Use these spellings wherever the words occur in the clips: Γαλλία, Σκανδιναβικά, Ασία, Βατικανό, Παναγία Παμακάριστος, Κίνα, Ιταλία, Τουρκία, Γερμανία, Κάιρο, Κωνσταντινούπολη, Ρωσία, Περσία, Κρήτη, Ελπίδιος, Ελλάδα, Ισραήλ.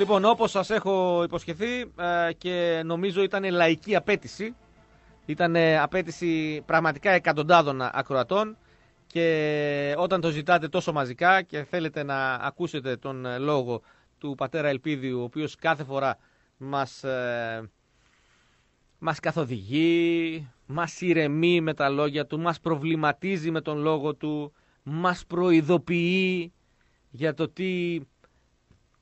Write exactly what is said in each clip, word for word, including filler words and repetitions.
Λοιπόν, όπως σας έχω υποσχεθεί ε, και νομίζω ήταν λαϊκή απέτηση, ήταν απέτηση πραγματικά εκατοντάδων ακροατών και όταν το ζητάτε τόσο μαζικά και θέλετε να ακούσετε τον λόγο του πατέρα Ελπίδιου, ο οποίος κάθε φορά μας, ε, μας καθοδηγεί, μας ηρεμεί με τα λόγια του, μας προβληματίζει με τον λόγο του, μας προειδοποιεί για το τι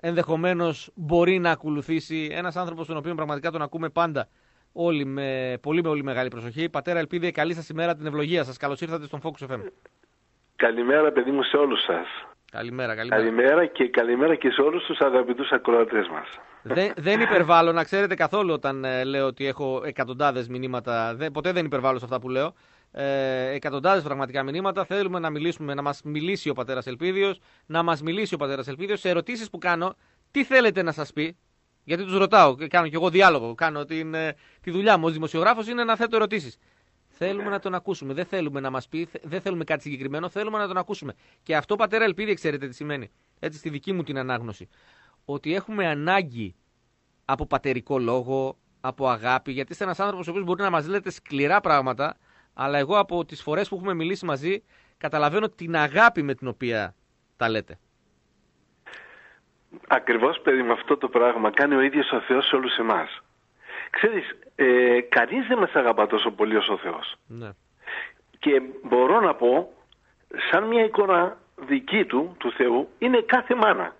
ενδεχομένως μπορεί να ακολουθήσει. Ένας άνθρωπος τον οποίο πραγματικά τον ακούμε πάντα όλοι με πολύ με όλη μεγάλη προσοχή. Πατέρα Ελπίδη, καλή σας ημέρα, την ευλογία σας. Καλώς ήρθατε στον Focus εφ εμ. Καλημέρα παιδί μου σε όλους σας. Καλημέρα, καλημέρα. Καλημέρα και καλημέρα και σε όλους τους αγαπητούς ακροατές μας. Δεν, δεν υπερβάλλω, να ξέρετε καθόλου όταν ε, λέω ότι έχω εκατοντάδες μηνύματα. Δε, ποτέ δεν υπερβάλλω σε αυτά που λέω. Ε, εκατοντάδες πραγματικά μηνύματα. Θέλουμε να μιλήσουμε, να μας μιλήσει ο πατέρας Ελπίδιος, να μας μιλήσει ο πατέρας Ελπίδιος σε ερωτήσεις που κάνω. Τι θέλετε να σας πει, γιατί τους ρωτάω, κάνω κι εγώ διάλογο. Κάνω την, ε, τη δουλειά μου ως δημοσιογράφος είναι να θέτω ερωτήσεις. Θέλουμε να τον ακούσουμε. Δεν θέλουμε να μας πει, δεν θέλουμε κάτι συγκεκριμένο, θέλουμε να τον ακούσουμε. Και αυτό, πατέρα Ελπίδη, ξέρετε τι σημαίνει. Έτσι, στη δική μου την ανάγνωση. Ότι έχουμε ανάγκη από πατερικό λόγο, από αγάπη, γιατί είστε ένας άνθρωπος ο οποίος μπορεί να μας λέτε σκληρά πράγματα, αλλά εγώ από τις φορές που έχουμε μιλήσει μαζί, καταλαβαίνω την αγάπη με την οποία τα λέτε. Ακριβώς, παιδί, με αυτό το πράγμα κάνει ο ίδιος ο Θεός σε όλους εμάς. Ξέρεις, ε, κανείς δεν μας αγαπά τόσο πολύ ως ο Θεός. Ναι. Και μπορώ να πω, σαν μια εικόνα δική του, του Θεού, είναι κάθε μάνα.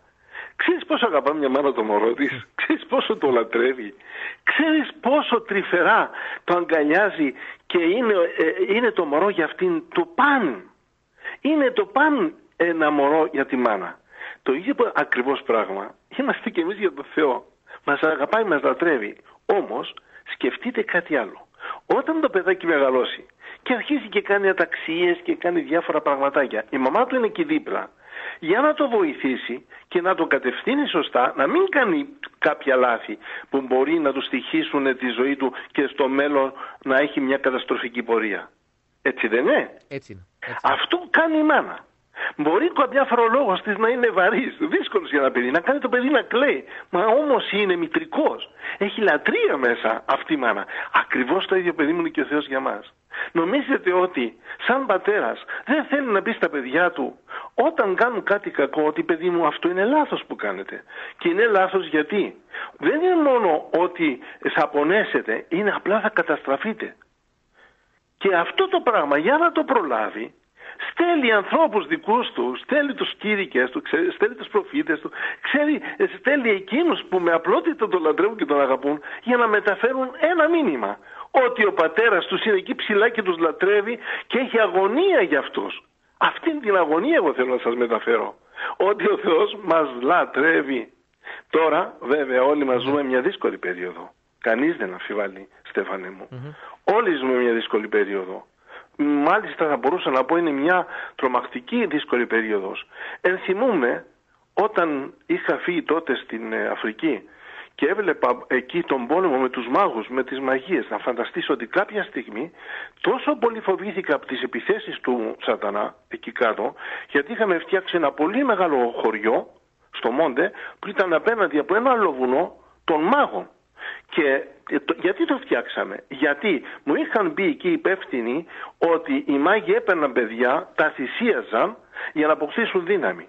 Ξέρεις πόσο αγαπά μια μάνα το μωρό της, ξέρεις πόσο το λατρεύει, ξέρεις πόσο τρυφερά το αγκαλιάζει και είναι, ε, είναι το μωρό για αυτήν το παν. Είναι το παν ένα μωρό για τη μάνα. Το ίδιο ακριβώς πράγμα είμαστε και εμείς για τον Θεό. Μας αγαπάει, μας λατρεύει. Όμως σκεφτείτε κάτι άλλο. Όταν το παιδάκι μεγαλώσει και αρχίζει και κάνει αταξίες και κάνει διάφορα πραγματάκια, η μαμά του είναι εκεί δίπλα. Για να το βοηθήσει και να το κατευθύνει σωστά, να μην κάνει κάποια λάθη που μπορεί να του στοιχήσουν τη ζωή του και στο μέλλον να έχει μια καταστροφική πορεία. Έτσι δεν είναι? Έτσι είναι. Έτσι είναι. Αυτό κάνει η μάνα. Μπορεί καμιά φορά ο λόγος της να είναι βαρύς, δύσκολος για ένα παιδί, να κάνει το παιδί να κλαίει. Μα όμως είναι μητρικός. Έχει λατρεία μέσα αυτή η μάνα. Ακριβώς το ίδιο παιδί μου είναι και ο Θεός για μας. Νομίζετε ότι σαν πατέρας δεν θέλει να πει στα παιδιά του όταν κάνουν κάτι κακό ότι παιδί μου αυτό είναι λάθος που κάνετε. Και είναι λάθος γιατί δεν είναι μόνο ότι θα πονέσετε, είναι απλά θα καταστραφείτε. Και αυτό το πράγμα για να το προλάβει στέλνει ανθρώπους δικούς του, στέλνει τους κήρυκες του, στέλνει τους προφήτες του, ξέρει, στέλνει εκείνους που με απλότητα τον λατρεύουν και τον αγαπούν για να μεταφέρουν ένα μήνυμα. Ότι ο πατέρας τους είναι εκεί ψηλά και τους λατρεύει και έχει αγωνία για αυτούς. Αυτήν την αγωνία εγώ θέλω να σας μεταφέρω. Ότι ο Θεός μας λατρεύει. Τώρα βέβαια όλοι μας ζούμε μια δύσκολη περίοδο. Κανείς δεν αμφιβάλλει, Στέφανε μου. Mm-hmm. Όλοι ζούμε μια δύσκολη περίοδο. Μάλιστα θα μπορούσα να πω είναι μια τρομακτική δύσκολη περίοδος. Ενθυμούμε όταν είχα φύγει τότε στην Αφρική και έβλεπα εκεί τον πόλεμο με τους μάγους, με τις μαγείες, να φανταστείς ότι κάποια στιγμή τόσο πολύ φοβήθηκα από τις επιθέσεις του Σατανά εκεί κάτω, γιατί είχαμε φτιάξει ένα πολύ μεγάλο χωριό στο Μόντε που ήταν απέναντι από ένα άλλο βουνό των μάγων. Και το, γιατί το φτιάξαμε? Γιατί μου είχαν πει εκεί οι υπεύθυνοι ότι οι μάγοι έπαιρναν παιδιά, τα θυσίαζαν για να αποκτήσουν δύναμη.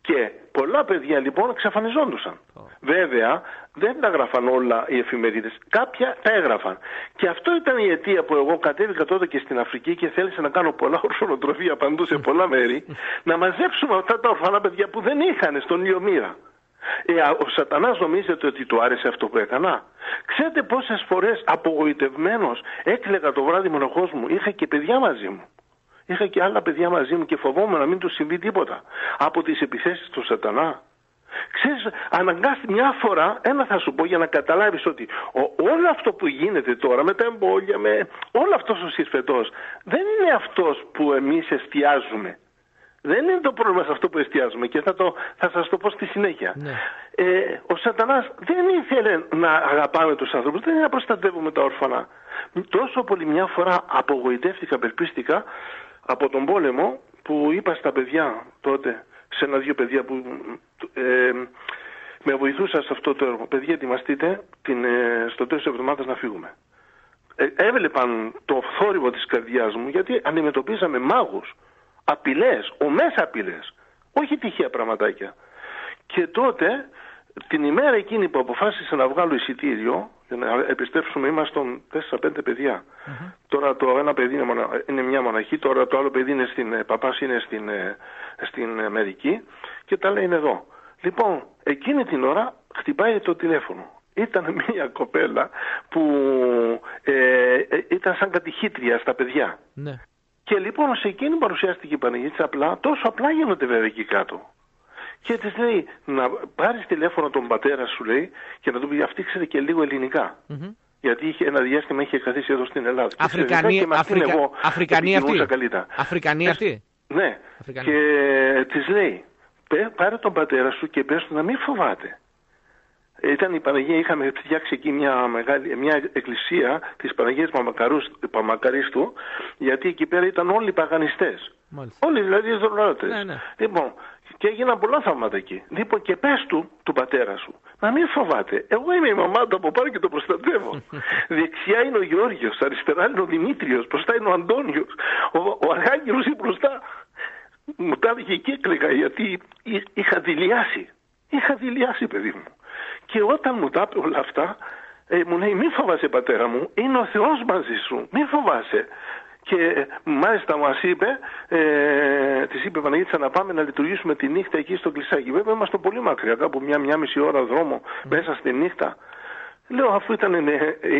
Και πολλά παιδιά λοιπόν εξαφανιζόντουσαν. Oh. Βέβαια δεν τα έγραφαν όλα οι εφημερίδες. Κάποια τα έγραφαν. Και αυτό ήταν η αιτία που εγώ κατέβηκα τότε και στην Αφρική και θέλησα να κάνω πολλά ορφανοτροφία παντού σε πολλά μέρη, να μαζέψουμε αυτά τα ορφανά παιδιά που δεν είχαν στον Ιωμήρα. Ε, ο Σατανάς νομίζετε ότι του άρεσε αυτό που έκανα? Ξέρετε πόσες φορές απογοητευμένος έκλαιγα το βράδυ μοναχός μου? Είχα και παιδιά μαζί μου. Είχα και άλλα παιδιά μαζί μου και φοβόμουν να μην του συμβεί τίποτα από τις επιθέσεις του Σατανά. Ξέρεις, αναγκάστηκε μια φορά, ένα θα σου πω για να καταλάβεις ότι ο, όλο αυτό που γίνεται τώρα με τα εμπόλια, με όλο αυτός ο συσφετός, δεν είναι αυτός που εμείς εστιάζουμε. Δεν είναι το πρόβλημα σε αυτό που εστιάζουμε και θα, το, θα σας το πω στη συνέχεια. Ναι. Ε, ο Σατανάς δεν ήθελε να αγαπάμε τους άνθρωπους, δεν ήθελε να προστατεύουμε τα όρφανα. Τόσο πολύ μια φορά απογοητεύτηκα, απελπίστηκα από τον πόλεμο που είπα στα παιδιά τότε, σε ένα-δύο παιδιά που ε, με βοηθούσαν σε αυτό το έργο. Παιδιά, ετοιμαστείτε την, στο τέλος της εβδομάδας να φύγουμε. Ε, έβλεπαν το θόρυβο της καρδιάς μου, γιατί αντιμετωπίσαμε μάγους, απειλές, ομές απειλές, όχι τυχαία πραγματάκια. Και τότε, την ημέρα εκείνη που αποφάσισα να βγάλω εισιτήριο, για να επιστρέψουμε, ήμασταν τέσσερα πέντε παιδιά. Mm-hmm. Τώρα το ένα παιδί είναι, μονα... είναι μια μοναχή, τώρα το άλλο παιδί είναι στην παπάς, είναι στην, στην Αμερική και τα λέει είναι εδώ. Λοιπόν, εκείνη την ώρα χτυπάει το τηλέφωνο. Ήταν μια κοπέλα που ε, ε, ήταν σαν κατηχήτρια στα παιδιά. Ναι. Και λοιπόν σε εκείνη παρουσιάστηκε η Παναγία της απλά, τόσο απλά γίνονται βέβαια εκεί κάτω. Και της λέει να πάρεις τηλέφωνο τον πατέρα σου, λέει, και να του πει, αυτή ξέρει και λίγο ελληνικά. Mm-hmm. Γιατί είχε, ένα διάστημα είχε καθίσει εδώ στην Ελλάδα. Αφρικανή, Αφρικα... εγώ, Αφρικανή αυτή. Αφρικανή αυτή. Ναι. Αφρικανή. Και της λέει, πάρε τον πατέρα σου και πες του να μην φοβάται. Ήταν η Παναγία, είχαμε φτιάξει εκεί μια, μεγάλη, μια εκκλησία της Παναγίας Παμακαρίστου, γιατί εκεί πέρα ήταν όλοι οι παγανιστές. Μάλιστα. Όλοι δηλαδή οι δρονότες. Ναι, ναι. Λοιπόν, και έγιναν πολλά θαύματα εκεί. Λοιπόν, και πες του, του πατέρα σου, να μην φοβάται. Εγώ είμαι η μαμά του από πάνω και το προστατεύω. Δεξιά είναι ο Γιώργιος, αριστερά είναι ο Δημήτριος, μπροστά είναι ο Αντώνιος. Ο, ο Αρχάγγελος είναι μπροστά. Μου τα έδειχε και έκλαιγα, γιατί είχα δηλιάσει. Είχα δηλιάσει, παιδί μου. Και όταν μου τα είπε όλα αυτά, ε, μου λέει, μη φοβάσαι πατέρα μου, είναι ο Θεός μαζί σου, μη φοβάσαι. Και μάλιστα μας είπε, ε, της είπε Παναγίτσα, να πάμε να λειτουργήσουμε τη νύχτα εκεί στο κλεισάκι. Βέβαια είμαστε πολύ μακριά, κάπου μια, μια μισή ώρα δρόμο μέσα στη νύχτα. Λέω, αφού ήταν ε, ε,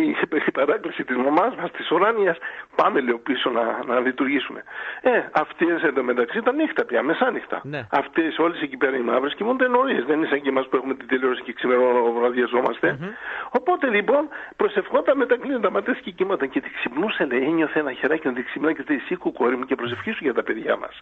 η παράκληση της μαμάς μας, της Οράνιας, πάμε λέω πίσω να, να λειτουργήσουμε. Ε, αυτές εδώ μεταξύ ήταν νύχτα πια, μεσάνυχτα. Ναι. Αυτές όλες εκεί πέρα οι μαύρες κοιμούνται νωρίς. Δεν είναι σαν και εμάς που έχουμε την τηλεόραση και ξημερώδιαζόμαστε. Mm-hmm. Οπότε λοιπόν προσευχόταμε, τα κλείνοντα τα ματές και κοιμόταν. Και τη ξυπνούσε, λέει, ένιωθε ένα χεράκι να τη ξυπνά και τη λέει, σήκω κόρη μου και προσευχήσου για τα παιδιά μας.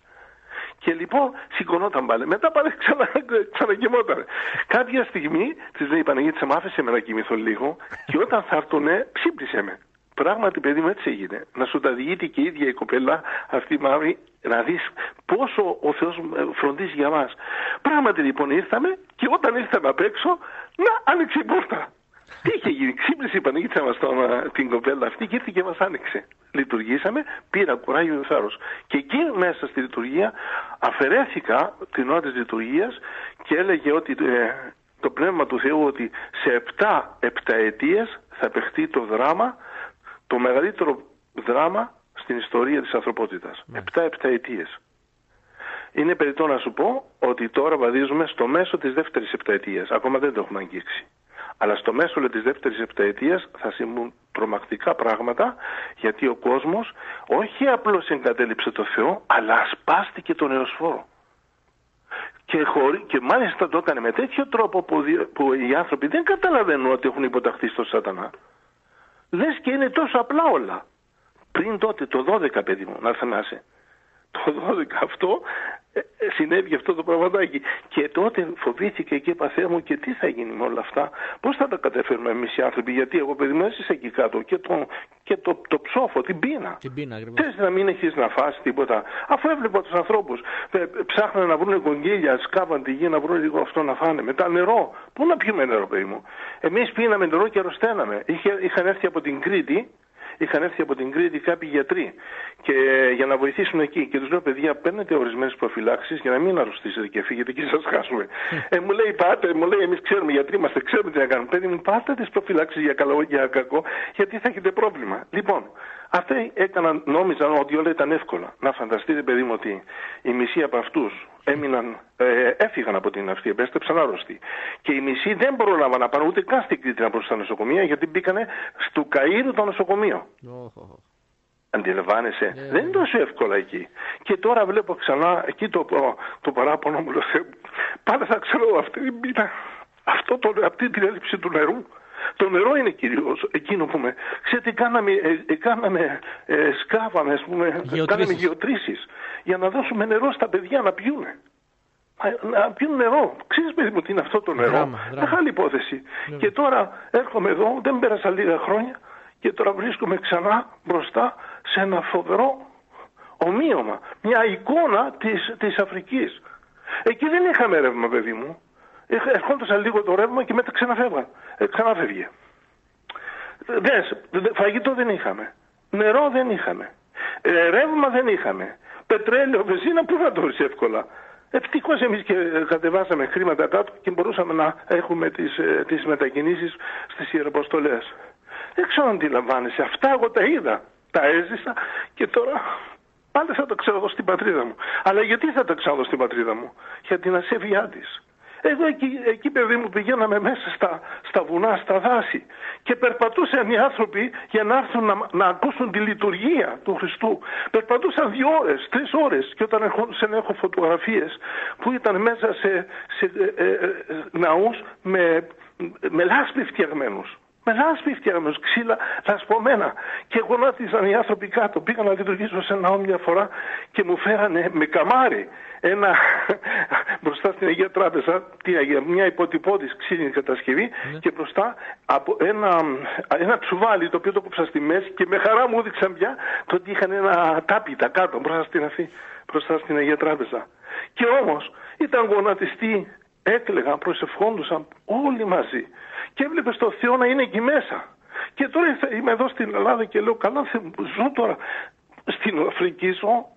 Και λοιπόν σηκωνόταν πάλι. Μετά πάλι ξανα, ξανακοιμότανε. Κάποια στιγμή της λέει η Παναγία της, μ' άφησε με να κοιμηθώ λίγο και όταν θα έρθουνε ψήμπτησε με. Πράγματι παιδί μου έτσι έγινε. Να σου τα διηγείται και η ίδια η κοπέλα αυτή η μαύρη, να δεις πόσο ο Θεός φροντίζει για μας. Πράγματι λοιπόν ήρθαμε και όταν ήρθαμε απ' έξω, να άνοιξε η πόρτα. Τι είχε γίνει, ξύπνησε η Παναγία της την κοπέλα αυτή και ήρθε και μας άνοιξε. Λειτουργήσαμε, πήρα κουράγιο και θάρρος. Και εκεί μέσα στη λειτουργία αφαιρέθηκα την ώρα της λειτουργίας και έλεγε ότι ε, το Πνεύμα του Θεού ότι σε επτά επταετίες θα παιχτεί το δράμα, το μεγαλύτερο δράμα στην ιστορία της ανθρωπότητας. επτά επταετίες. Είναι περιττό να σου πω ότι τώρα βαδίζουμε στο μέσο της δεύτερης επταετίας. Ακόμα δεν το έχουμε αγγίξει. Αλλά στο μέσο της δεύτερης επταετίας θα συμβούν τρομακτικά πράγματα, γιατί ο κόσμος όχι απλώς εγκατέλειψε το Θεό, αλλά ασπάστηκε τον Εωσφόρο. Και, χωρί, και μάλιστα το έκανε με τέτοιο τρόπο που, που οι άνθρωποι δεν καταλαβαίνουν ότι έχουν υποταχθεί στον Σατανά. Λες και είναι τόσο απλά όλα. Πριν τότε το δώδεκα, παιδί μου, να θανάσαι. Το δώδεκα αυτό ε, συνέβη αυτό το πραγματάκι. Και τότε φοβήθηκε και είπα, Θεέ μου, και τι θα γίνει με όλα αυτά. Πώς θα τα καταφέρουμε εμείς οι άνθρωποι. Γιατί εγώ παιδί μου έζησα εκεί κάτω και το, και το, το ψόφο, την πείνα. Την πείνα, ακριβώς. Θες να μην έχεις να φας τίποτα. Αφού έβλεπα τους ανθρώπους. Ε, ψάχναν να βρουν κονγκύλια, σκάβαν τη γη να βρουν λίγο αυτό να φάνε. Μετά νερό. Πού να πιούμε νερό, παιδί μου. Εμείς πίναμε νερό και αρρωσταίναμε. Είχαν έρθει από την Κρήτη. Είχαν έρθει από την Κρήτη κάποιοι γιατροί και, για να βοηθήσουν εκεί. Και τους λέω, παιδιά, παίρνετε ορισμένες προφυλάξεις για να μην αρρωστήσετε και φύγετε και σας χάσουμε. ε, μου λέει, πάτε, μου λέει, εμείς ξέρουμε, γιατροί είμαστε, ξέρουμε τι να κάνουμε. Παιδί μου, πάτε τις προφυλάξεις για καλό ή για κακό, γιατί θα έχετε πρόβλημα. Λοιπόν, αυτοί έκαναν, νόμιζαν ότι όλα ήταν εύκολα. Να φανταστείτε, παιδί μου, ότι οι μισοί από αυτούς έμειναν, ε, έφυγαν από την αυτή, επέστρεψαν άρρωστοι. Και οι μισοί δεν πρόλαβαν να πάνε ούτε καν στην Κρήτη να πάνε στα νοσοκομεία, γιατί μπήκανε στο Καΐρο το νοσοκομείο. Oh. Αντιλαμβάνεσαι, yeah. Δεν είναι τόσο εύκολα εκεί. Και τώρα βλέπω ξανά εκεί το, το, το παράπονο μου, λέω, πάντα θα ξέρω αυτή, αυτό το, αυτή την έλλειψη του νερού. Το νερό είναι κυρίως εκείνο που με... Ξέρετε, κάναμε, ε, κάναμε ε, σκάβαμε, ας πούμε, γεωτρήσεις. Κάναμε γεωτρήσεις για να δώσουμε νερό στα παιδιά να πιούνε. Να, να πιούν νερό. Ξέρεις, παιδί μου, τι είναι αυτό το νερό. Μεγάλη υπόθεση. Δράμα. Και τώρα έρχομαι εδώ, δεν πέρασα λίγα χρόνια και τώρα βρίσκομαι ξανά μπροστά σε ένα φοβερό ομοίωμα. Μια εικόνα της, της Αφρικής. Εκεί δεν είχαμε ρεύμα, παιδί μου. ερχόντουσαν λίγο το ρεύμα και μετά ξαναφεύγαν. Ε, ξαναφεύγε. Δες, φαγητό δεν είχαμε. Νερό δεν είχαμε. Ε, ρεύμα δεν είχαμε. Πετρέλαιο, βενζίνα, πού θα το βρεις εύκολα. Ευτυχώς εμείς και κατεβάσαμε χρήματα κάτω και μπορούσαμε να έχουμε τις, τις μετακινήσεις στις ιεραποστολές. Δεν ξέρω αν αντιλαμβάνεσαι. Αυτά εγώ τα είδα. Τα έζησα και τώρα πάλι θα τα ξαναδώ στην πατρίδα μου. Αλλά γιατί θα τα ξαναδώ στην πατρίδα μου? Για την ασέβειά της. Εγώ εκεί, εκεί παιδί μου πηγαίναμε μέσα στα, στα βουνά, στα δάση και περπατούσαν οι άνθρωποι για να έρθουν να, να ακούσουν τη λειτουργία του Χριστού. Περπατούσαν δύο ώρες, τρεις ώρες και όταν ερχόντουσαν, έχω φωτογραφίες που ήταν μέσα σε, σε ε, ε, ναούς με, με λάσπη φτιαγμένους. Με λάσπη φτιαγμένους, ξύλα λασπωμένα, και γονάτιζαν οι άνθρωποι κάτω. Πήγα να λειτουργήσω σε ναό μια φορά και μου φέρανε με καμάρι ένα μπροστά στην Αγία Τράπεζα, μια υποτυπώδης ξύλινη κατασκευή, ναι, και μπροστά από ένα, ένα τσουβάλι το οποίο το κόψα στη μέση και με χαρά μου έδειξαν πια το ότι είχαν ένα τάπητα κάτω μπροστά στην Αφή, μπροστά στην Αγία Τράπεζα. Και όμως ήταν γονατιστοί, έκλαιγαν, προσευχόντουσαν όλοι μαζί. Και έβλεπες το Θεό να είναι εκεί μέσα. Και τώρα είμαι εδώ στην Ελλάδα και λέω, καλά, ζω τώρα στην Αφρική, ζω.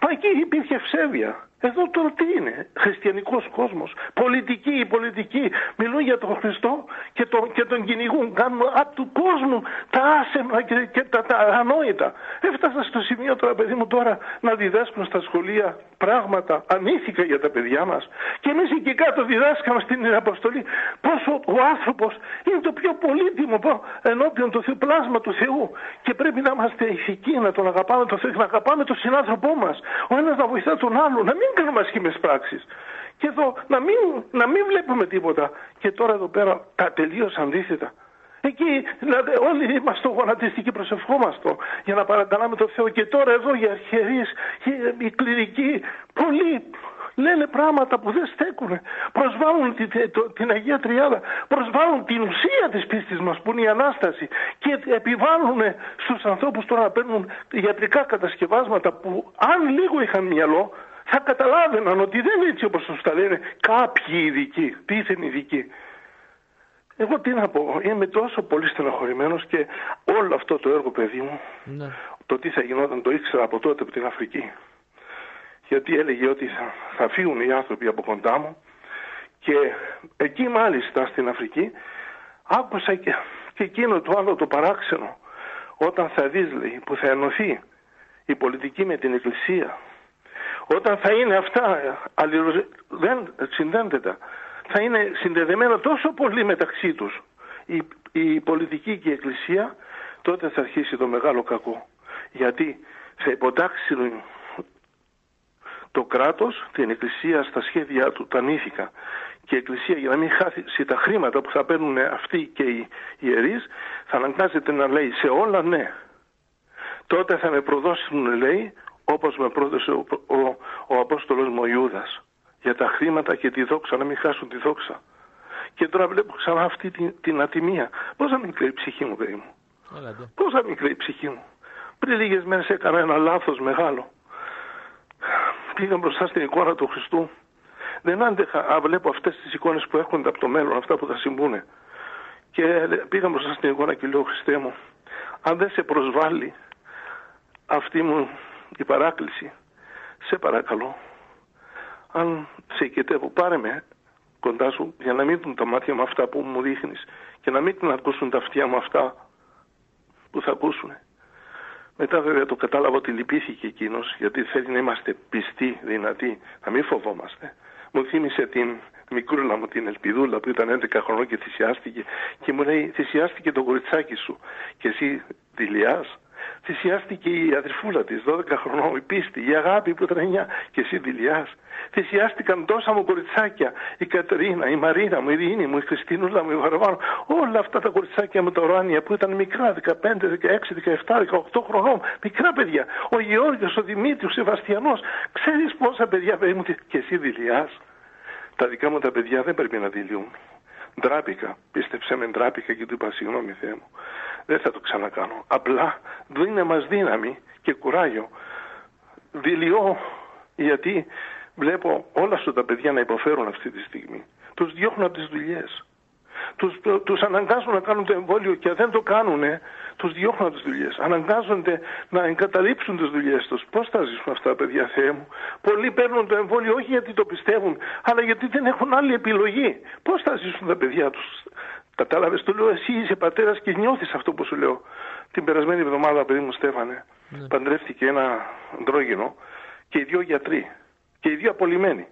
Μα εκεί υπήρχε ευσέβεια. Εδώ τώρα τι είναι? Χριστιανικός κόσμος. Πολιτικοί, οι πολιτικοί μιλούν για τον Χριστό και τον, και τον κυνηγούν. Κάνουν από του κόσμου τα άσεμα και, και τα, τα ανόητα. Έφτασα στο σημείο τώρα, παιδί μου, τώρα να διδάσκουν στα σχολεία πράγματα ανήθικα για τα παιδιά μας. Και εμείς εκεί κάτω διδάσκαμε στην Αποστολή πόσο ο άνθρωπος είναι το πιο πολύτιμο ενώπιον του Θεού, πλάσμα του Θεού. Και πρέπει να είμαστε ηθικοί, να τον αγαπάμε τον Θεό και να αγαπάμε τον συνάνθρωπό μας. Ο ένας να βοηθά τον άλλον, να μην κάνουμε ασχήμες πράξεις. Και εδώ να μην, να μην βλέπουμε τίποτα. Και τώρα εδώ πέρα τα τελείως αντίθετα. Εκεί δηλαδή όλοι είμαστε γονατιστικοί, προσευχόμαστε για να παρακαλάμε τον Θεό. Και τώρα εδώ οι αρχιερείς, οι κληρικοί, πολλοί λένε πράγματα που δεν στέκουν. Προσβάλλουν την, την Αγία Τριάδα, προσβάλλουν την ουσία της πίστης μας που είναι η Ανάσταση, και επιβάλλουν στους ανθρώπους τώρα να παίρνουν ιατρικά κατασκευάσματα που αν λίγο είχαν μυαλό θα καταλάβαιναν ότι δεν είναι έτσι όπως τους τα λένε κάποιοι ειδικοί, πίθεν ειδικοί. Εγώ τι να πω, είμαι τόσο πολύ στεναχωρημένος, και όλο αυτό το έργο, παιδί μου, ναι, το τι θα γινόταν το ήξερα από τότε από την Αφρική. Γιατί έλεγε ότι θα, θα φύγουν οι άνθρωποι από κοντά μου, και εκεί μάλιστα στην Αφρική άκουσα και, και εκείνο το άλλο το παράξενο, όταν θα δεις, λέει, που θα ενωθεί η πολιτική με την Εκκλησία. Όταν θα είναι αυτά, δεν συνδέονται, θα είναι συνδεδεμένα τόσο πολύ μεταξύ τους η, η πολιτική και η Εκκλησία, τότε θα αρχίσει το μεγάλο κακό. Γιατί θα υποτάξει το κράτος την Εκκλησία στα σχέδια του, τα νήθικα. Και η Εκκλησία, για να μην χάσει τα χρήματα που θα παίρνουν αυτοί και οι ιερείς, θα αναγκάζεται να λέει σε όλα ναι. Τότε θα με προδώσουν, λέει, όπως με πρόδωσε ο, ο, ο Απόστολος μου ο Ιούδας, για τα χρήματα και τη δόξα, να μην χάσουν τη δόξα. Και τώρα βλέπω ξανά αυτή την, την ατιμία. Πώς να μικρεί η ψυχή μου, παιδί μου? Έλατε. Πώς να μικρεί η ψυχή μου? Πριν λίγες μέρες έκανα ένα λάθος μεγάλο. Πήγα μπροστά στην εικόνα του Χριστού. Δεν άντεχα, α, βλέπω αυτές τις εικόνες που έρχονται από το μέλλον, αυτά που θα συμβούν. Και πήγα μπροστά στην εικόνα και λέω, Χριστέ μου, αν δεν σε προσβάλλει αυτή μου η παράκληση, σε παρακαλώ, αν σε οικετεύω, πάρε με κοντά σου, για να μην δουν τα μάτια μου αυτά που μου δείχνεις και να μην ακούσουν τα αυτιά μου αυτά που θα ακούσουν. Μετά βέβαια το κατάλαβα ότι λυπήθηκε εκείνος, γιατί θέλει να είμαστε πιστοί, δυνατοί, να μην φοβόμαστε. Μου θύμισε την μικρούλα μου, την Ελπιδούλα, που ήταν έντεκα χρονών και θυσιάστηκε, και μου λέει, θυσιάστηκε το κοριτσάκι σου, και εσύ τη Λιάς. Θυσιάστηκε η αδερφούλα της, δώδεκα χρονών, η πίστη, η αγάπη που ήταν εννιά, και εσύ δηλειάς. Θυσιάστηκαν τόσα μου κοριτσάκια, η Κατερίνα, η Μαρίνα μου, η Ειρήνη μου, η Χριστίνουλα μου, η Βαρβάρα, όλα αυτά τα κοριτσάκια με τα ουράνια που ήταν μικρά, δεκαπέντε, δεκαέξι, δεκαεπτά, δεκαοκτώ χρονών, μικρά παιδιά. Ο Γεώργιος, ο Δημήτριος, ο Σεβαστιανός, ξέρεις πόσα παιδιά, παιδί μου, και εσύ δηλειάς. Τα δικά μου τα παιδιά δεν πρέπει να δηλειούν. Ντράπηκα, πίστεψε με, ντράπηκα και του είπα, συγγνώμη Θεέ μου, δεν θα το ξανακάνω. Απλά δίνε μας δύναμη και κουράγιο. Δηλειώ, γιατί βλέπω όλα σου τα παιδιά να υποφέρουν αυτή τη στιγμή. τους διώχνουν από τις δουλειές. Τους, το, τους αναγκάζουν να κάνουν το εμβόλιο και αν δεν το κάνουν, τους διώχνουν από τις δουλειές. Αναγκάζονται να εγκαταλείψουν τις δουλειές τους. Πώς θα ζήσουν αυτά τα παιδιά, Θεέ μου? Πολλοί παίρνουν το εμβόλιο όχι γιατί το πιστεύουν, αλλά γιατί δεν έχουν άλλη επιλογή. Πώς θα ζήσουν τα παιδιά τους? Κατάλαβες, το λέω, εσύ είσαι πατέρας και νιώθεις αυτό που σου λέω. Την περασμένη εβδομάδα, παιδί μου Στέφανε, ναι, παντρεύτηκε ένα αντρόγυνο και οι δύο γιατροί. Και οι δύο απολυμμένοι.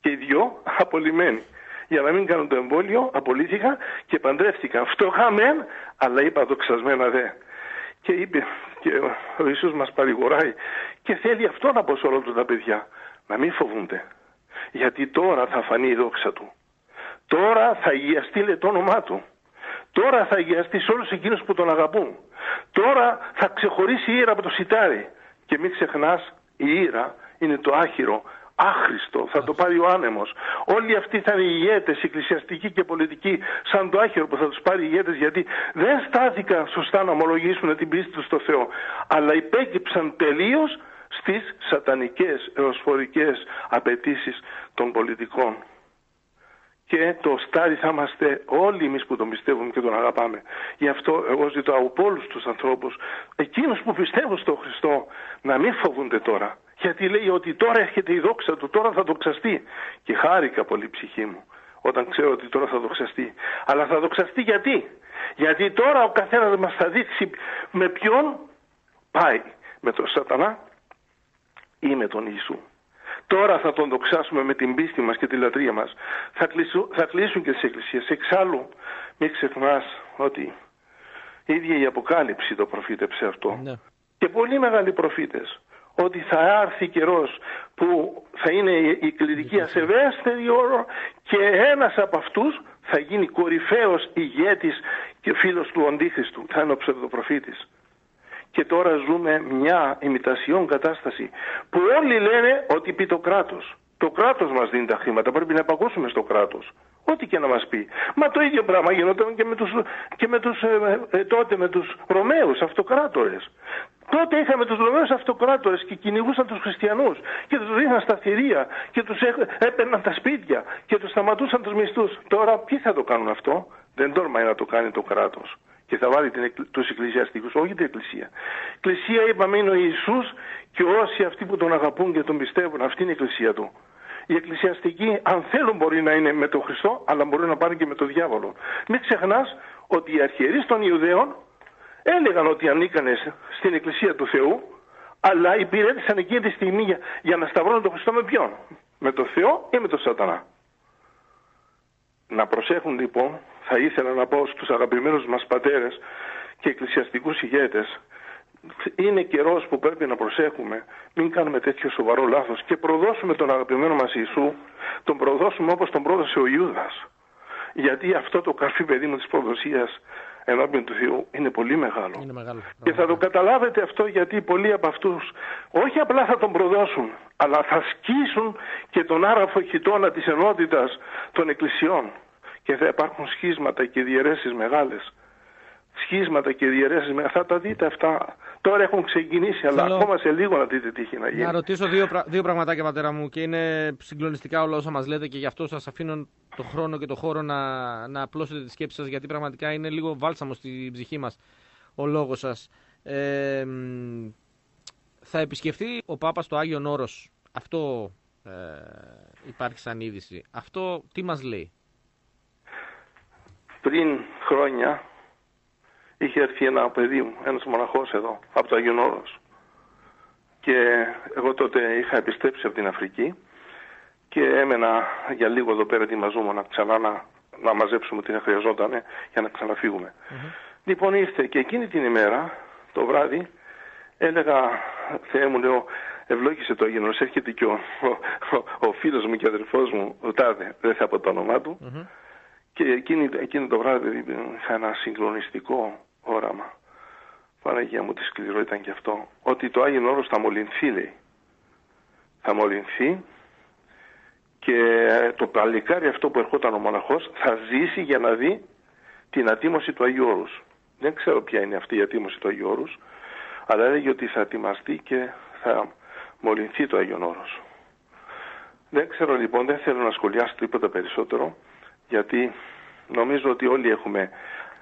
Και οι δύο απολυμμένοι. Για να μην κάνω το εμβόλιο, απολύθηκα και παντρεύτηκα. Φτωχά μεν, αλλά είπα το ξασμένα δε. Και είπε, και ο Ιησούς μας παρηγοράει, και θέλει αυτό να πω σε όλα του τα παιδιά. Να μην φοβούνται. Γιατί τώρα θα φανεί η δόξα του. Τώρα θα αγιαστεί, λέει, το όνομά του. Τώρα θα αγιαστεί σε όλους εκείνους που τον αγαπούν. Τώρα θα ξεχωρίσει η ήρα από το σιτάρι. Και μην ξεχνάς, η ήρα είναι το άχυρο. Άχρηστο, θα το πάρει ο άνεμος. Όλοι αυτοί θα είναι οι ηγέτες, εκκλησιαστικοί και πολιτικοί, σαν το άχυρο που θα τους πάρει οι ηγέτες, γιατί δεν στάθηκαν σωστά να ομολογήσουν την πίστη τους στο Θεό, αλλά υπέκυψαν τελείως στις σατανικές, εωσφορικές απαιτήσεις των πολιτικών. Και το στάρι θα είμαστε όλοι εμείς που τον πιστεύουμε και τον αγαπάμε. Γι' αυτό εγώ ζητώ από όλους τους ανθρώπους, εκείνους που πιστεύουν στον Χριστό, να μην φοβούνται τώρα. Γιατί λέει ότι τώρα έρχεται η δόξα του, τώρα θα δοξαστεί. Και χάρηκα πολύ ψυχή μου όταν ξέρω ότι τώρα θα δοξαστεί. Αλλά θα δοξαστεί γιατί? Γιατί τώρα ο καθένας μας θα δείξει με ποιον πάει. Με τον Σατανά ή με τον Ιησού. Τώρα θα τον δοξάσουμε με την πίστη μας και τη λατρεία μας. Θα, κλεισού, θα κλείσουν και τις εκκλησίες. Εξάλλου μην ξεχνάς ότι η ίδια η Αποκάλυψη το προφήτεψε αυτό. Ναι. Και πολύ μεγάλοι προφήτες. Ότι θα έρθει καιρός που θα είναι η κληρική ασεβέστερη όρο και ένας από αυτούς θα γίνει κορυφαίος ηγέτης και φίλος του αντίχριστου, θα είναι ο ψευδοπροφήτης. Και τώρα ζούμε μια ημιτασιών κατάσταση που όλοι λένε ότι πει το κράτος. Το κράτος μας δίνει τα χρήματα, πρέπει να επακούσουμε στο κράτος. Ό,τι και να μας πει. Μα το ίδιο πράγμα γινόταν και με τους, και με τους, ε, ε, τότε με τους Ρωμαίους αυτοκράτορες. Τότε είχαμε τους Ρωμαίους αυτοκράτορες και κυνηγούσαν τους χριστιανούς και τους δίναν στα θηρία και τους έπαιρναν τα σπίτια και τους σταματούσαν τους μισθούς. Τώρα ποιοι θα το κάνουν αυτό? Δεν τόρμαει να το κάνει το κράτος. Και θα βάλει την, τους εκκλησιαστικούς, όχι την εκκλησία. Εκκλησία, είπαμε, είναι ο Ιησούς και όσοι αυτοί που τον αγαπούν και τον πιστεύουν, αυτή είναι η εκκλησία του. Οι εκκλησιαστικοί, αν θέλουν, μπορεί να είναι με τον Χριστό, αλλά μπορεί να πάνε και με τον διάβολο. Μην ξεχνάς ότι οι αρχιερείς των Ιουδαίων έλεγαν ότι ανήκανε στην Εκκλησία του Θεού, αλλά υπηρέτησαν εκείνη τη στιγμή για, για να σταυρώνουν τον Χριστό με ποιον? Με τον Θεό ή με τον Σατανά? Να προσέχουν λοιπόν, θα ήθελα να πω στους αγαπημένους μας πατέρες και εκκλησιαστικούς ηγέτες, είναι καιρός που πρέπει να προσέχουμε, μην κάνουμε τέτοιο σοβαρό λάθος και προδώσουμε τον αγαπημένο μας Ιησού, τον προδώσουμε όπως τον πρόδωσε ο Ιούδας. Γιατί αυτό το καρφί, παιδί μου, της προδοσίας ενώπιον του Θεού είναι πολύ μεγάλο. Είναι μεγάλο. Και θα το καταλάβετε αυτό, γιατί πολλοί από αυτούς όχι απλά θα τον προδώσουν, αλλά θα σκίσουν και τον άραφο χιτώνα της ενότητας των εκκλησιών. Και θα υπάρχουν σχίσματα και διαιρέσεις μεγάλες. Σχίσματα και διαιρέσεις μεγάλες. Θα τα δείτε αυτά. Τώρα έχουν ξεκινήσει, αλλά Θέλω... ακόμα σε λίγο να δείτε τι έχει να γίνει. Να ρωτήσω δύο, πρα... δύο πραγματάκια, πατέρα μου, και είναι συγκλονιστικά όλα όσα μας λέτε και γι' αυτό σας αφήνω το χρόνο και το χώρο να, να απλώσετε τη σκέψη σας, γιατί πραγματικά είναι λίγο βάλσαμο στη ψυχή μας ο λόγος σας. Ε, θα επισκεφτεί ο Πάπας το Άγιον Όρος. Αυτό ε, υπάρχει σαν είδηση. Αυτό τι μας λέει? Πριν χρόνια είχε έρθει ένα παιδί μου, ένας μοναχός εδώ, από το Άγιον Όρος. Και εγώ τότε είχα επιστρέψει από την Αφρική και έμενα για λίγο εδώ πέρα, ετοιμαζόμουν ξανά να, να μαζέψουμε τι χρειαζόταν για να ξαναφύγουμε. Mm-hmm. Λοιπόν, ήρθε και εκείνη την ημέρα, το βράδυ, έλεγα, Θεέ μου, λέω, ευλόγησε το Άγιον Όρος, έρχεται και ο, ο, ο φίλος μου και ο αδερφός μου, ο Τάδε, δεν θα πω το όνομά του. Mm-hmm. Και εκείνη, εκείνη το βράδυ είχα ένα συγκλονιστικό όραμα. Παναγία μου, τι σκληρό ήταν και αυτό. Ότι το Άγιον Όρος θα μολυνθεί, λέει. Θα μολυνθεί και το παλικάρι αυτό που ερχόταν ο μοναχός θα ζήσει για να δει την ατύμωση του Αγίου Όρους. Δεν ξέρω ποια είναι αυτή η ατύμωση του Αγίου Όρους, αλλά έλεγε ότι θα ατιμαστεί και θα μολυνθεί το Άγιον Όρος. Δεν ξέρω λοιπόν, δεν θέλω να σχολιάσω τίποτα περισσότερο, γιατί νομίζω ότι όλοι έχουμε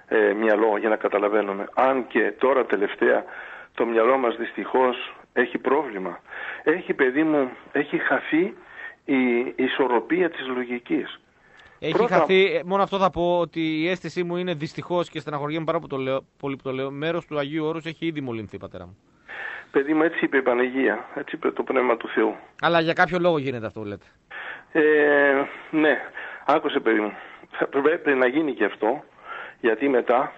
ε, μυαλό για να καταλαβαίνουμε. Αν και τώρα τελευταία το μυαλό μας δυστυχώς έχει πρόβλημα. Έχει, παιδί μου, έχει χαθεί η ισορροπία της λογικής. Έχει Πρώτα... χαθεί, μόνο αυτό θα πω, ότι η αίσθησή μου είναι δυστυχώς και στεναχωριέμαι πάρα που το λέω, πολύ που το λέω, μέρος του Αγίου Όρους έχει ήδη μολυνθεί, πατέρα μου. Παιδί μου, έτσι είπε η Παναγία, έτσι είπε το Πνεύμα του Θεού. Αλλά για κάποιο λόγο γίνεται αυτό που λέτε. Ε, ναι, άκουσε παιδί μου, πρέπει να γίνει και αυτό, γιατί μετά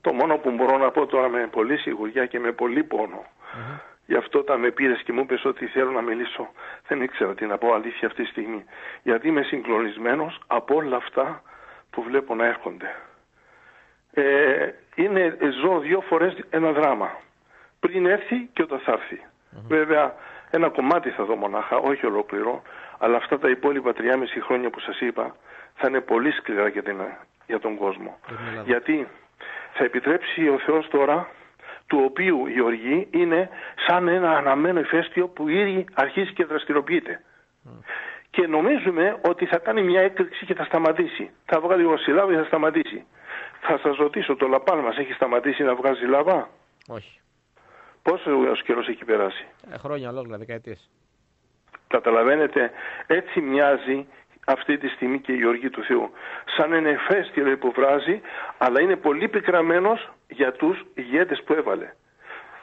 το μόνο που μπορώ να πω τώρα με πολύ σιγουριά και με πολύ πόνο, uh-huh. γι' αυτό όταν με πήρες και μου είπες ότι θέλω να μιλήσω, δεν ήξερα τι να πω αλήθεια αυτή τη στιγμή, γιατί είμαι συγκλονισμένος από όλα αυτά που βλέπω να έρχονται. Ε, είναι, ζω δύο φορές ένα δράμα. Πριν έρθει και όταν θα έρθει. Mm-hmm. Βέβαια, ένα κομμάτι θα δω μονάχα, όχι ολόκληρο, αλλά αυτά τα υπόλοιπα τριάμιση χρόνια που σας είπα θα είναι πολύ σκληρά για, την, για τον κόσμο. Mm-hmm. Γιατί θα επιτρέψει ο Θεός τώρα, του οποίου η οργή είναι σαν ένα αναμένο ηφαίστειο που ήδη αρχίζει και δραστηριοποιείται. Mm. Και νομίζουμε ότι θα κάνει μια έκρηξη και θα σταματήσει. Θα βγάλει ο Σιλάβα και θα σταματήσει. Θα σας ρωτήσω, το λαπάν μας έχει σταματήσει να βγάζει λάβα? Όχι. Πόσο καιρός έχει περάσει? Ε, χρόνια ολόκληρα, δεκαετίες. Καταλαβαίνετε, έτσι μοιάζει αυτή τη στιγμή και η οργή του Θεού. Σαν ένα εφέστιο που βράζει, αλλά είναι πολύ πικραμένος για τους ηγέτες που έβαλε.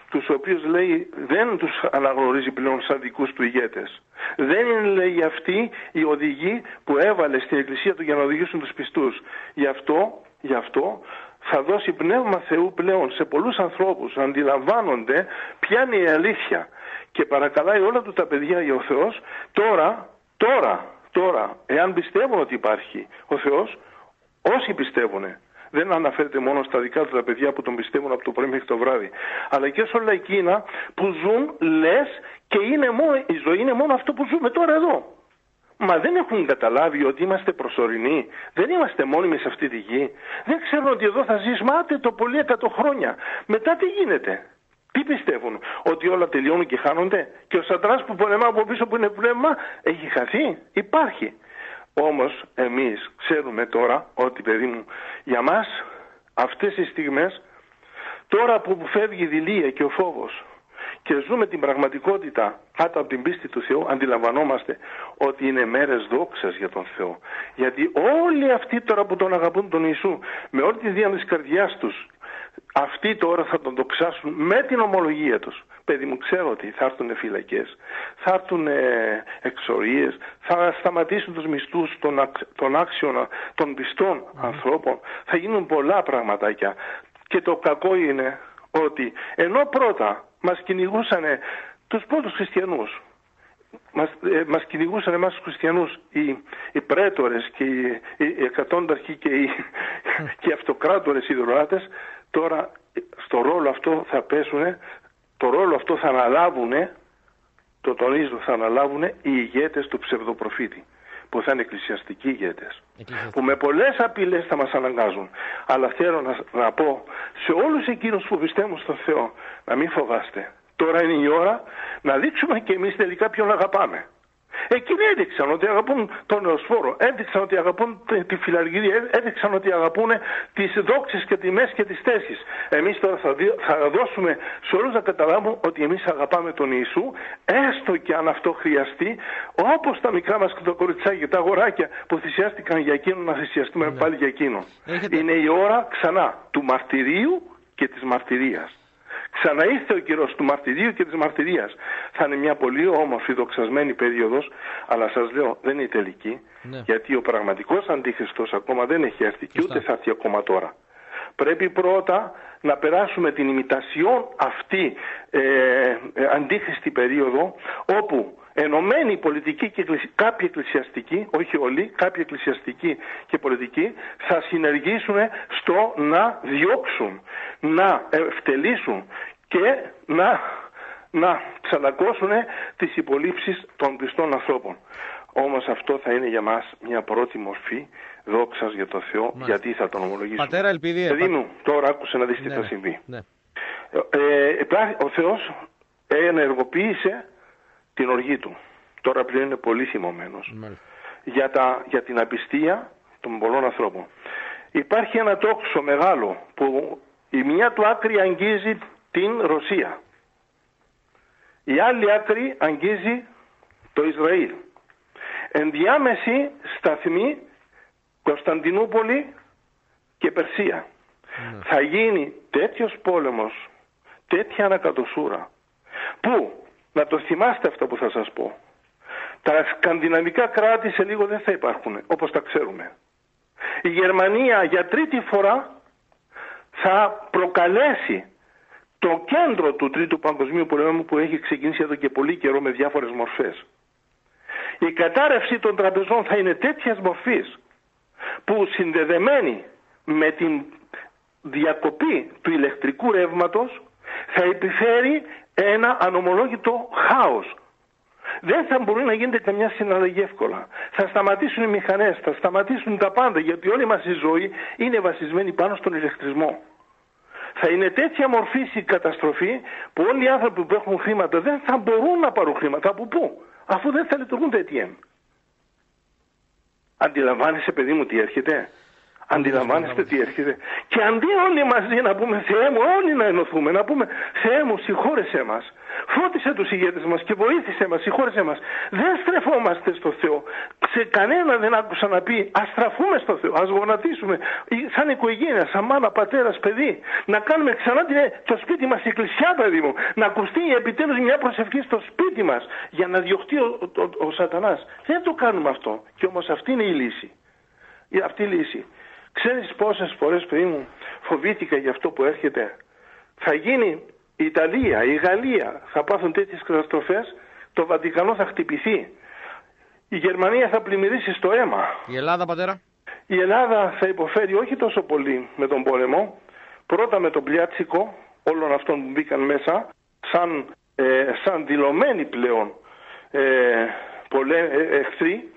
Τους οποίους λέει δεν τους αναγνωρίζει πλέον σαν δικούς του ηγέτες. Δεν είναι, λέει, αυτοί οι οδηγοί που έβαλε στην Εκκλησία του για να οδηγήσουν τους πιστούς. Γι' αυτό, γι' αυτό... θα δώσει Πνεύμα Θεού πλέον σε πολλούς ανθρώπους να αντιλαμβάνονται ποια είναι η αλήθεια. Και παρακαλάει όλα του τα παιδιά για ο Θεός, τώρα, τώρα, τώρα, εάν πιστεύουν ότι υπάρχει ο Θεός, όσοι πιστεύουν, δεν αναφέρεται μόνο στα δικά του τα παιδιά που τον πιστεύουν από το πρωί μέχρι το βράδυ, αλλά και σε όλα εκείνα που ζουν, λες, και είναι μόνο, η ζωή είναι μόνο αυτό που ζούμε τώρα εδώ. Μα δεν έχουν καταλάβει ότι είμαστε προσωρινοί, δεν είμαστε μόνιμοι σε αυτή τη γη. Δεν ξέρουν ότι εδώ θα ζήσουμε το πολύ εκατό χρόνια. Μετά τι γίνεται? Τι πιστεύουν? Ότι όλα τελειώνουν και χάνονται? Και ο σαντράς που πολεμά από πίσω που είναι πνεύμα έχει χαθεί? Υπάρχει. Όμως εμείς ξέρουμε τώρα ότι, παιδί μου, για μας αυτές οι στιγμές, τώρα που φεύγει η δειλία και ο φόβος, και ζούμε την πραγματικότητα κάτω από την πίστη του Θεού, αντιλαμβανόμαστε ότι είναι μέρες δόξας για τον Θεό. Γιατί όλοι αυτοί τώρα που τον αγαπούν τον Ιησού με όλη τη δία της καρδιάς τους, αυτοί τώρα θα τον δοξάσουν με την ομολογία τους. Παιδί μου, ξέρω ότι θα έρθουν φυλακές, θα έρθουν εξορίες, θα σταματήσουν τους μισθούς των άξιων, των πιστών mm. ανθρώπων. Θα γίνουν πολλά πραγματάκια. Και το κακό είναι ότι ενώ πρώτα μας κυνηγούσαν τους πρώτους χριστιανούς, μας, ε, μας κυνηγούσαν εμάς τους χριστιανούς οι, οι πρέτορες και οι, οι εκατόνταρχοι και οι, και οι αυτοκράτορες, οι δωράτες, τώρα στο ρόλο αυτό θα πέσουνε, το ρόλο αυτό θα αναλάβουνε, το τονίζω, θα αναλάβουνε οι ηγέτες του ψευδοπροφήτη, που θα είναι εκκλησιαστικοί ηγέτες, που με πολλές απειλές θα μας αναγκάζουν. Αλλά θέλω να, να πω σε όλους εκείνους που πιστεύουν στον Θεό, να μην φοβάστε. Τώρα είναι η ώρα να δείξουμε και εμείς τελικά ποιον αγαπάμε. Εκείνοι έδειξαν ότι αγαπούν τον Νεοσφόρο, έδειξαν ότι αγαπούν τη Φιλαργυρία, έδειξαν ότι αγαπούν τις δόξες και τιμές και τις θέσεις. Εμείς τώρα θα, δι... θα δώσουμε σε όλους να καταλάβουν ότι εμείς αγαπάμε τον Ιησού, έστω και αν αυτό χρειαστεί, όπως τα μικρά μας και τα κοριτσάκια, τα αγοράκια που θυσιάστηκαν για εκείνον, να θυσιαστούμε ναι. πάλι για εκείνον. Έχετε... Είναι η ώρα ξανά του μαρτυρίου και της μαρτυρίας. Ξαναήρθε ο καιρός του μαρτυρίου και της μαρτυρίας. Θα είναι μια πολύ όμορφη, δοξασμένη περίοδος, αλλά σας λέω δεν είναι η τελική, ναι. γιατί ο πραγματικός αντίχριστος ακόμα δεν έχει έρθει και ούτε θα έρθει ακόμα τώρα. Πρέπει πρώτα να περάσουμε την ημιτασιόν αυτή ε, ε, αντίχριστη περίοδο, όπου ενωμένη πολιτική και κάποιοι εκκλησιαστικοί, όχι όλοι, κάποιοι εκκλησιαστικοί και πολιτικοί θα συνεργήσουν στο να διώξουν, να ευτελίσουν και να, να τσαλακώσουν τις υπολείψεις των πιστών ανθρώπων. Όμως αυτό θα είναι για μας μια πρώτη μορφή δόξας για τον Θεό, Μάλιστα. γιατί θα τον ομολογήσουμε. Πατέρα, ελπίδι, παιδί μου, τώρα άκουσε να δεις τι ναι, θα συμβεί. Ναι. Ε, ο Θεός ενεργοποίησε την οργή του. Τώρα πλέον είναι πολύ σημωμένος. Για, τα, για την απιστία των πολλών ανθρώπων. Υπάρχει ένα τόξο μεγάλο που η μία του άκρη αγγίζει την Ρωσία. Η άλλη άκρη αγγίζει το Ισραήλ. Ενδιάμεση σταθμή Κωνσταντινούπολη και Περσία. Mm. Θα γίνει τέτοιος πόλεμος, τέτοια ανακατοσούρα, που, να το θυμάστε αυτό που θα σας πω, τα σκανδιναβικά κράτη σε λίγο δεν θα υπάρχουν, όπως τα ξέρουμε. Η Γερμανία για τρίτη φορά θα προκαλέσει το κέντρο του Τρίτου Παγκοσμίου Πολέμου που έχει ξεκινήσει εδώ και πολύ καιρό με διάφορες μορφές. Η κατάρρευση των τραπεζών θα είναι τέτοιας μορφής που συνδεδεμένη με την διακοπή του ηλεκτρικού ρεύματος θα επιφέρει ένα ανομολόγητο χάος. Δεν θα μπορεί να γίνεται καμιά συναλλαγή εύκολα. Θα σταματήσουν οι μηχανές, θα σταματήσουν τα πάντα, γιατί όλη μας η ζωή είναι βασισμένη πάνω στον ηλεκτρισμό. Θα είναι τέτοια μορφή η καταστροφή που όλοι οι άνθρωποι που έχουν χρήματα δεν θα μπορούν να πάρουν χρήματα. Από πού? Αφού δεν θα λειτουργούν τα έι τι εμ. Αντιλαμβάνεσαι, παιδί μου, τι έρχεται? Αντιλαμβάνεστε τι έρχεται? Και αντί όλοι μαζί να πούμε Θεέ μου, όλοι να ενωθούμε, να πούμε Θεέ μου, συγχώρεσέ μας, φώτισε τους ηγέτες μας και βοήθησε μας, συγχώρεσέ μας. Δεν στρεφόμαστε στο Θεό. Σε κανένα δεν άκουσα να πει ας στραφούμε στο Θεό, ας γονατίσουμε σαν οικογένεια, σαν μάνα, πατέρας, παιδί. Να κάνουμε ξανά το σπίτι μας εκκλησιά, παιδί μου. Να ακουστεί επιτέλους μια προσευχή στο σπίτι μας για να διωχτεί ο, ο, ο, ο Σατανάς. Δεν το κάνουμε αυτό. Και όμως αυτή είναι η λύση. Αυτή η λύση. Ξέρεις πόσες φορές, παιδί μου, φοβήθηκα για αυτό που έρχεται? Θα γίνει η Ιταλία, η Γαλλία, θα πάθουν τέτοιες καταστροφές, το Βατικανό θα χτυπηθεί, η Γερμανία θα πλημμυρίσει στο αίμα. Η Ελλάδα, πατέρα? Η Ελλάδα θα υποφέρει όχι τόσο πολύ με τον πόλεμο, πρώτα με τον πλιάτσικο όλων αυτών που μπήκαν μέσα, σαν, ε, σαν δηλωμένοι πλέον ε, πολλοί εχθροί,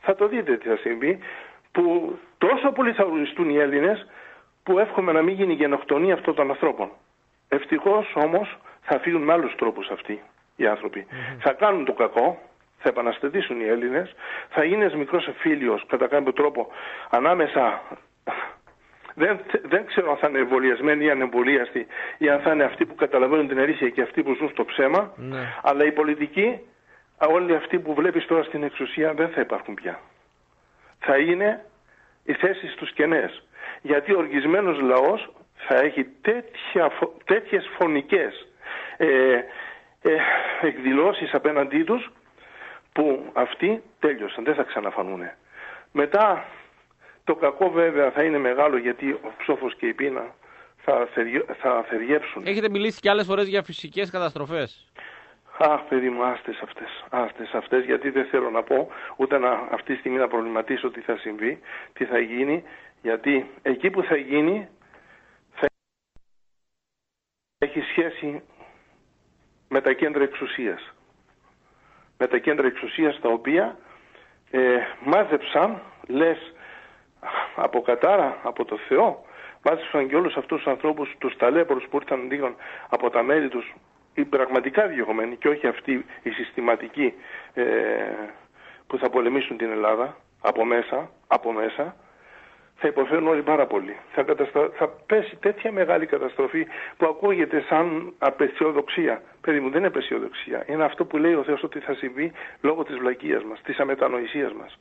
θα το δείτε τι θα συμβεί, που τόσο πολύ θα οριστούν οι Έλληνες που εύχομαι να μην γίνει γενοκτονία αυτών των ανθρώπων. Ευτυχώς όμως θα φύγουν με άλλους τρόπους αυτοί οι άνθρωποι. Mm-hmm. Θα κάνουν το κακό, θα επαναστατήσουν οι Έλληνες, θα γίνει ένας μικρός εμφύλιος κατά κάποιο τρόπο ανάμεσα. Δεν, δεν ξέρω αν θα είναι εμβολιασμένοι ή ανεμβολίαστοι ή αν θα είναι αυτοί που καταλαβαίνουν την αλήθεια και αυτοί που ζουν στο ψέμα, mm-hmm. αλλά οι πολιτικοί, όλοι αυτοί που βλέπεις τώρα στην εξουσία, δεν θα υπάρχουν πια. Θα είναι οι θέσεις τους κενές. Γιατί ο οργισμένος λαός θα έχει τέτοια, τέτοιες φωνικές ε, ε, εκδηλώσεις απέναντί τους που αυτοί τέλειωσαν, δεν θα ξαναφανούνε. Μετά το κακό βέβαια θα είναι μεγάλο, γιατί ο ψόφος και η πείνα θα, θα θεργέψουν. Έχετε μιλήσει και άλλες φορές για φυσικές καταστροφές. Αχ, παιδί μου, άστες αυτές, άστες αυτές, γιατί δεν θέλω να πω ούτε να, αυτή τη στιγμή να προβληματίσω τι θα συμβεί, τι θα γίνει, γιατί εκεί που θα γίνει θα έχει σχέση με τα κέντρα εξουσίας. Με τα κέντρα εξουσίας τα οποία ε, μάζεψαν, λες, από κατάρα, από το Θεό, μάζεψαν και όλους αυτούς τους ανθρώπους, τους ταλέπορους που ήρθαν λίγο από τα μέρη τους, οι πραγματικά διωγμένοι και όχι αυτοί οι συστηματικοί ε, που θα πολεμήσουν την Ελλάδα από μέσα, από μέσα, θα υποφέρουν όλοι πάρα πολύ. Θα, καταστα... θα πέσει τέτοια μεγάλη καταστροφή που ακούγεται σαν απεσιοδοξία. Παιδί μου, δεν είναι απεσιοδοξία. Είναι αυτό που λέει ο Θεός ότι θα συμβεί λόγω της βλακείας μας, της αμετανοησίας μας.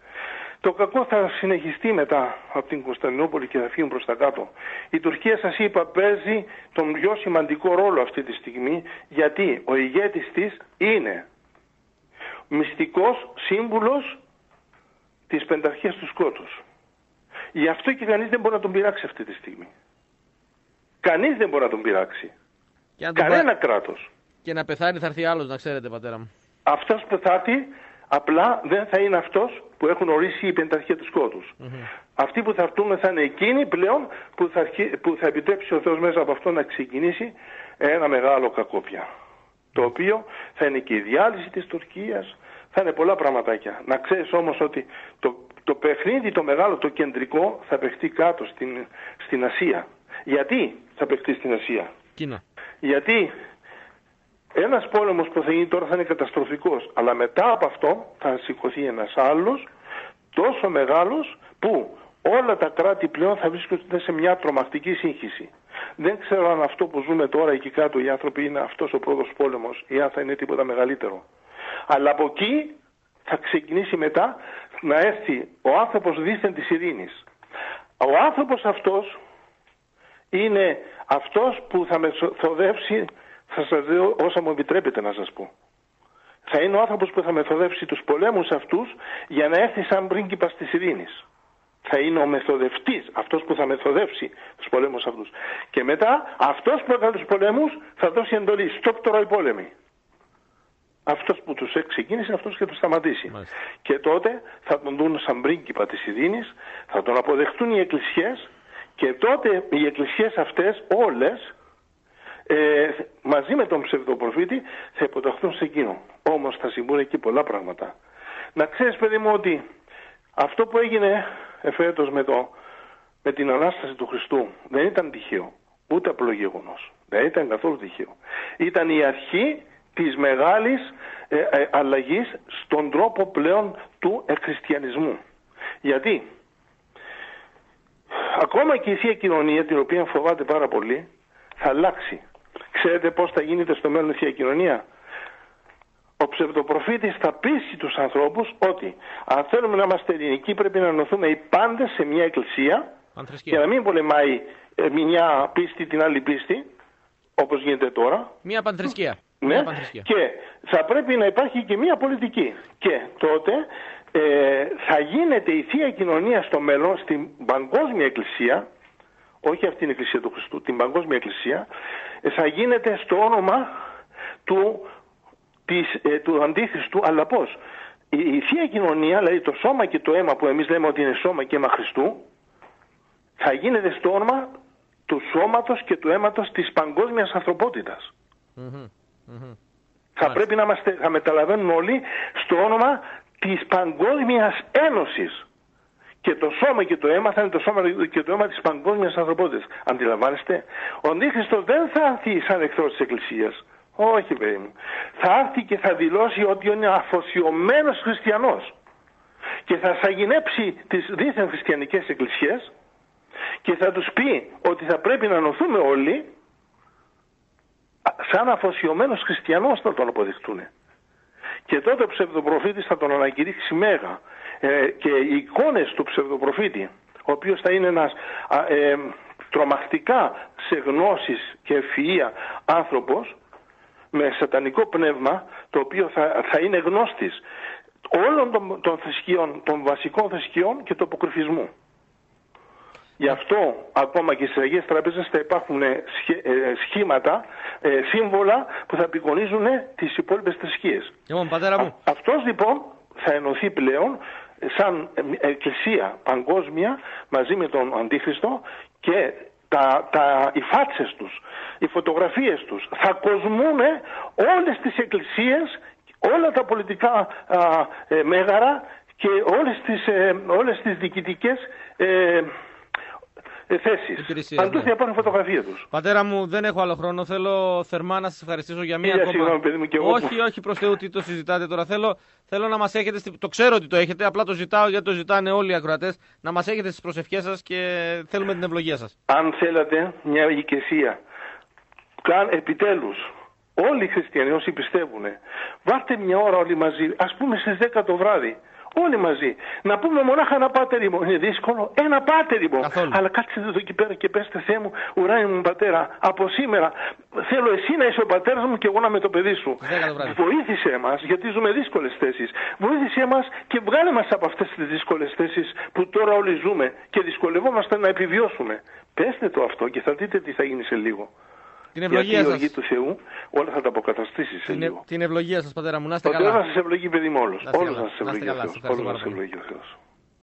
Το κακό θα συνεχιστεί μετά από την Κωνσταντινούπολη και θα φύγουν προς τα κάτω. Η Τουρκία, σας είπα, παίζει τον πιο σημαντικό ρόλο αυτή τη στιγμή, γιατί ο ηγέτης της είναι μυστικός σύμβουλος της πενταρχίας του σκότους. Γι' αυτό και κανείς δεν μπορεί να τον πειράξει αυτή τη στιγμή. Κανείς δεν μπορεί να τον πειράξει. Τον Κανένα πα... κράτος. Και να πεθάνει θα έρθει άλλος, να ξέρετε, πατέρα μου. Αυτός που θα έρθει, απλά δεν θα είναι αυτός που έχουν ορίσει η πενταρχία του σκότους. Mm-hmm. Αυτοί που θα έρθουν θα είναι εκείνοι πλέον που θα, αρχί... που θα επιτρέψει ο Θεός μέσα από αυτό να ξεκινήσει ένα μεγάλο κακόπια. Το οποίο θα είναι και η διάλυση της Τουρκίας, θα είναι πολλά πραγματάκια. Να ξέρεις όμως ότι το Το παιχνίδι, το μεγάλο, το κεντρικό θα παιχτεί κάτω στην, στην Ασία. Γιατί θα παιχτεί στην Ασία? Κίνα. Γιατί Ένας πόλεμος που θα γίνει τώρα θα είναι καταστροφικός, αλλά μετά από αυτό θα σηκωθεί ένας άλλος τόσο μεγάλος που όλα τα κράτη πλέον θα βρίσκονται σε μια τρομακτική σύγχυση. Δεν ξέρω αν αυτό που ζούμε τώρα εκεί κάτω οι άνθρωποι είναι αυτός ο πρώτος πόλεμος ή αν θα είναι τίποτα μεγαλύτερο. Αλλά από εκεί θα ξεκινήσει μετά να έρθει ο άνθρωπος δίθεν της ειρήνης. Ο άνθρωπος αυτός είναι αυτός που θα μεθοδεύσει, θα σας δω όσα μου επιτρέπετε να σας πω. Θα είναι ο άνθρωπος που θα μεθοδεύσει τους πολέμους αυτούς για να έρθει σαν πρίγκιπας της ειρήνης. Θα είναι ο μεθοδευτής, αυτός που θα μεθοδεύσει τους πολέμους αυτούς. Και μετά αυτός που έκανε τους πολέμους θα δώσει εντολή. Στοπ τώρα οι πόλεμοι. Αυτός που τους ξεκίνησε, αυτός και τους σταματήσει. Μάλιστα. Και τότε θα τον δουν σαν πρίγκιπα της ειρήνης, θα τον αποδεχτούν οι εκκλησιές και τότε οι εκκλησιές αυτές όλες ε, μαζί με τον ψευδοπροφήτη θα υποταχθούν σε εκείνο. Όμως θα συμβούν εκεί πολλά πράγματα. Να ξέρεις παιδί μου ότι αυτό που έγινε εφέτος με, το, με την Ανάσταση του Χριστού δεν ήταν τυχαίο, ούτε απλό γεγονός. Δεν ήταν καθόλου τυχαίο. Ήταν η αρχή της μεγάλης ε, ε, αλλαγής στον τρόπο πλέον του εκχριστιανισμού. Γιατί ακόμα και η Θεία Κοινωνία, την οποία φοβάται πάρα πολύ, θα αλλάξει. Ξέρετε πώς θα γίνεται στο μέλλον η Θεία Κοινωνία? Ο ψευδοπροφήτης θα πείσει τους ανθρώπους ότι αν θέλουμε να είμαστε ελληνικοί πρέπει να ενωθούμε οι πάντες σε μια εκκλησία και να μην πολεμάει ε, μια πίστη την άλλη πίστη, όπως γίνεται τώρα. Μια παντρεσκία. Ναι, και θα πρέπει να υπάρχει και μία πολιτική. Και τότε ε, θα γίνεται η Θεία Κοινωνία στο μέλλον στην Παγκόσμια Εκκλησία, όχι αυτήν την Εκκλησία του Χριστού, την Παγκόσμια Εκκλησία, ε, θα γίνεται στο όνομα του, της, ε, του Αντίχριστου, αλλά πώς. Η, η Θεία Κοινωνία, δηλαδή το σώμα και το αίμα που εμείς λέμε ότι είναι σώμα και αίμα Χριστού, θα γίνεται στο όνομα του σώματος και του αίματος της παγκόσμιας ανθρωπότητας. Mm-hmm. Mm-hmm. Θα Μάλιστα. πρέπει να είμαστε, θα μεταλαβαίνουν όλοι στο όνομα της Παγκόσμιας Ένωσης. Και το σώμα και το αίμα θα είναι το σώμα και το αίμα της παγκόσμιας ανθρωπότητας. Αντιλαμβάνεστε? Ο Αντίχριστος δεν θα έρθει σαν εχθρός της Εκκλησίας. Όχι παιδί μου. Θα έρθει και θα δηλώσει ότι είναι αφοσιωμένος χριστιανός. Και θα σαγηνέψει τις δίθεν χριστιανικές εκκλησίες και θα τους πει ότι θα πρέπει να ενωθούμε όλοι. Σαν αφοσιωμένος χριστιανός θα τον αποδειχτούν. Και τότε ο ψευδοπροφήτης θα τον ανακηρύξει μέγα. Ε, και οι εικόνες του ψευδοπροφήτη, ο οποίος θα είναι ένας α, ε, τρομακτικά σε γνώσεις και ευφυΐα άνθρωπος, με σατανικό πνεύμα, το οποίο θα, θα είναι γνώστης όλων των, των θρησκειών, των βασικών θρησκειών και του αποκρυφισμού. Γι' αυτό ακόμα και στις Αγίες Τραπέζες θα υπάρχουν σχήματα, σύμβολα που θα απεικονίζουν τις υπόλοιπες θρησκείες. Λοιπόν, πατέρα μου. Α, αυτός λοιπόν θα ενωθεί πλέον σαν εκκλησία παγκόσμια μαζί με τον Αντίχριστο και τα, τα, οι φάτσες τους, οι φωτογραφίες τους θα κοσμούν όλες τις εκκλησίες, όλα τα πολιτικά α, ε, μέγαρα και όλες τις, ε, όλες τις διοικητικές ε, θέσεις. Παντού θα υπάρχουν φωτογραφία τους. Πατέρα μου, δεν έχω άλλο χρόνο. Θέλω θερμά να σας ευχαριστήσω για μία ακόμα. Συγγνώμη, παιδί μου, και εγώ. Όχι, όχι, προς Θεού, τι το συζητάτε τώρα. Θέλω, θέλω να μας έχετε. Το ξέρω ότι το έχετε, απλά το ζητάω γιατί το ζητάνε όλοι οι ακροατές. Να μας έχετε στις προσευχές σας και θέλουμε την ευλογία σας. Αν θέλατε μια ηγεσία, καν επιτέλους όλοι οι χριστιανοί όσοι πιστεύουν, βάστε μια ώρα όλοι μαζί, ας πούμε στις δέκα το βράδυ. Όλοι μαζί. Να πούμε μονάχα ένα πάτεριμο. Είναι δύσκολο. Ένα πάτεριμο. Αλλά κάτσετε εδώ εκεί πέρα και πέστε Θεέ μου, ουράνι μου πατέρα, από σήμερα θέλω εσύ να είσαι ο πατέρας μου και εγώ να είμαι το παιδί σου. Βοήθησε μας, γιατί ζούμε δύσκολες θέσεις. Βοήθησε μας και βγάλε μας από αυτές τις δύσκολες θέσεις που τώρα όλοι ζούμε και δυσκολευόμαστε να επιβιώσουμε. Πέστε το αυτό και θα δείτε τι θα γίνει σε λίγο. Την ευλογία σας. Η του Θεού όλα θα τα αποκαταστήσει σε την, λίγο. Την ευλογία σας, πατέρα μου. Να είστε καλά. Πατέρα σας ευλογεί, παιδί μου, όλους. Όλους σας ευλογεί ο Θεός.